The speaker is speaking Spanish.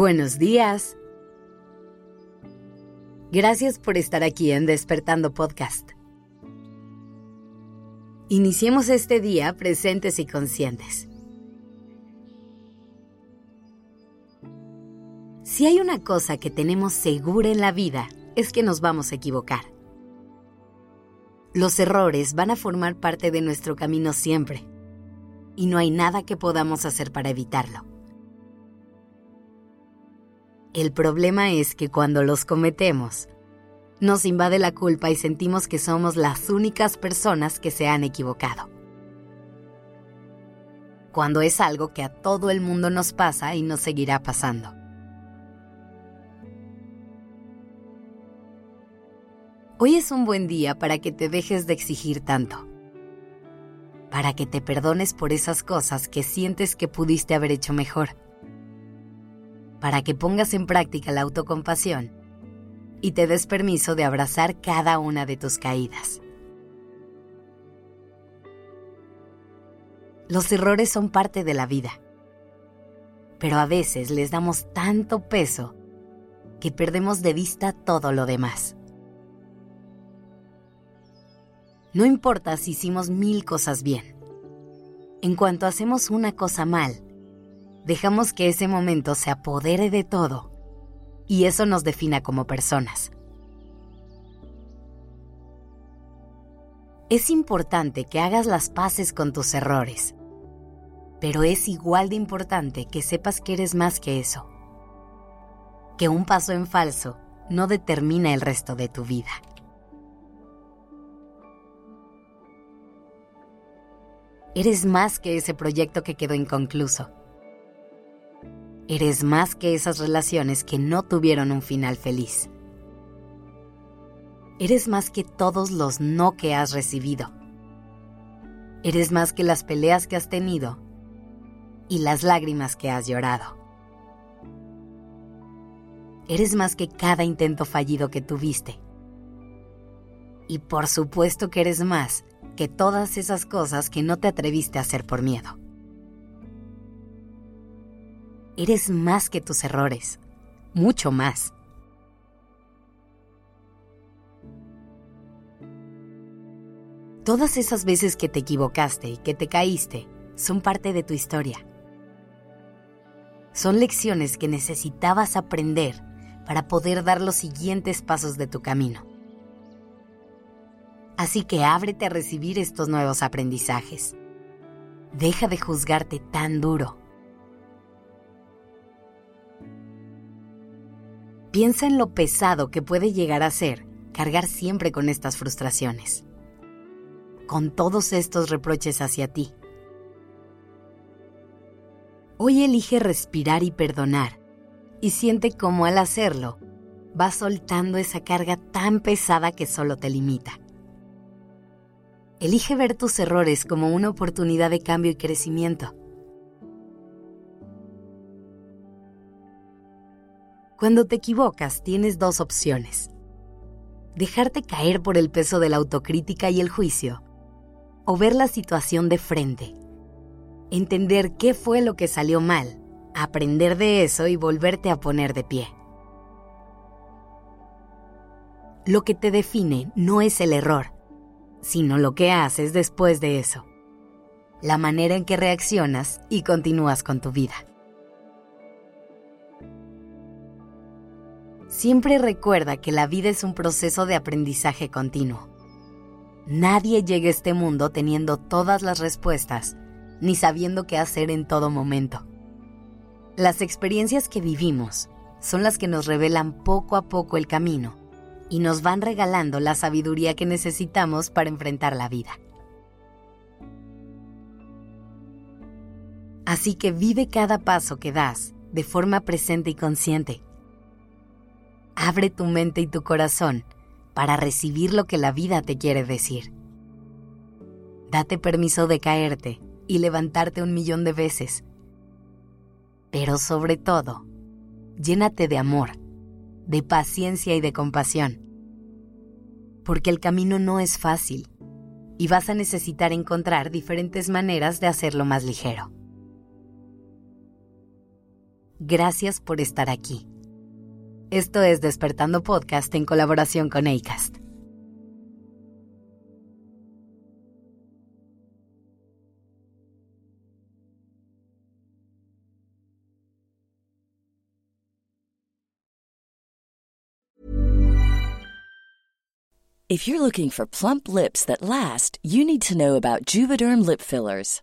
Buenos días. Gracias por estar aquí en Despertando Podcast. Iniciemos este día presentes y conscientes. Si hay una cosa que tenemos segura en la vida, es que nos vamos a equivocar. Los errores van a formar parte de nuestro camino siempre, y no hay nada que podamos hacer para evitarlo. El problema es que cuando los cometemos, nos invade la culpa y sentimos que somos las únicas personas que se han equivocado. Cuando es algo que a todo el mundo nos pasa y nos seguirá pasando. Hoy es un buen día para que te dejes de exigir tanto, para que te perdones por esas cosas que sientes que pudiste haber hecho mejor, para que pongas en práctica la autocompasión y te des permiso de abrazar cada una de tus caídas. Los errores son parte de la vida, pero a veces les damos tanto peso que perdemos de vista todo lo demás. No importa si hicimos 1000 cosas bien. En cuanto hacemos una cosa mal, dejamos que ese momento se apodere de todo y eso nos defina como personas. Es importante que hagas las paces con tus errores, pero es igual de importante que sepas que eres más que eso, que un paso en falso no determina el resto de tu vida. Eres más que ese proyecto que quedó inconcluso. Eres más que esas relaciones que no tuvieron un final feliz. Eres más que todos los no que has recibido. Eres más que las peleas que has tenido y las lágrimas que has llorado. Eres más que cada intento fallido que tuviste. Y por supuesto que eres más que todas esas cosas que no te atreviste a hacer por miedo. Eres más que tus errores, mucho más. Todas esas veces que te equivocaste y que te caíste son parte de tu historia. Son lecciones que necesitabas aprender para poder dar los siguientes pasos de tu camino. Así que ábrete a recibir estos nuevos aprendizajes. Deja de juzgarte tan duro. Piensa en lo pesado que puede llegar a ser cargar siempre con estas frustraciones, con todos estos reproches hacia ti. Hoy elige respirar y perdonar, y siente cómo al hacerlo, vas soltando esa carga tan pesada que solo te limita. Elige ver tus errores como una oportunidad de cambio y crecimiento. Cuando te equivocas, tienes dos opciones: dejarte caer por el peso de la autocrítica y el juicio, o ver la situación de frente, entender qué fue lo que salió mal, aprender de eso y volverte a poner de pie. Lo que te define no es el error, sino lo que haces después de eso, la manera en que reaccionas y continúas con tu vida. Siempre recuerda que la vida es un proceso de aprendizaje continuo. Nadie llega a este mundo teniendo todas las respuestas, ni sabiendo qué hacer en todo momento. Las experiencias que vivimos son las que nos revelan poco a poco el camino y nos van regalando la sabiduría que necesitamos para enfrentar la vida. Así que vive cada paso que das de forma presente y consciente. Abre tu mente y tu corazón para recibir lo que la vida te quiere decir. Date permiso de caerte y levantarte 1,000,000 de veces. Pero sobre todo, llénate de amor, de paciencia y de compasión. Porque el camino no es fácil y vas a necesitar encontrar diferentes maneras de hacerlo más ligero. Gracias por estar aquí. Esto es Despertando Podcast en colaboración con Acast. If you're looking for plump lips that last, you need to know about Juvederm lip fillers.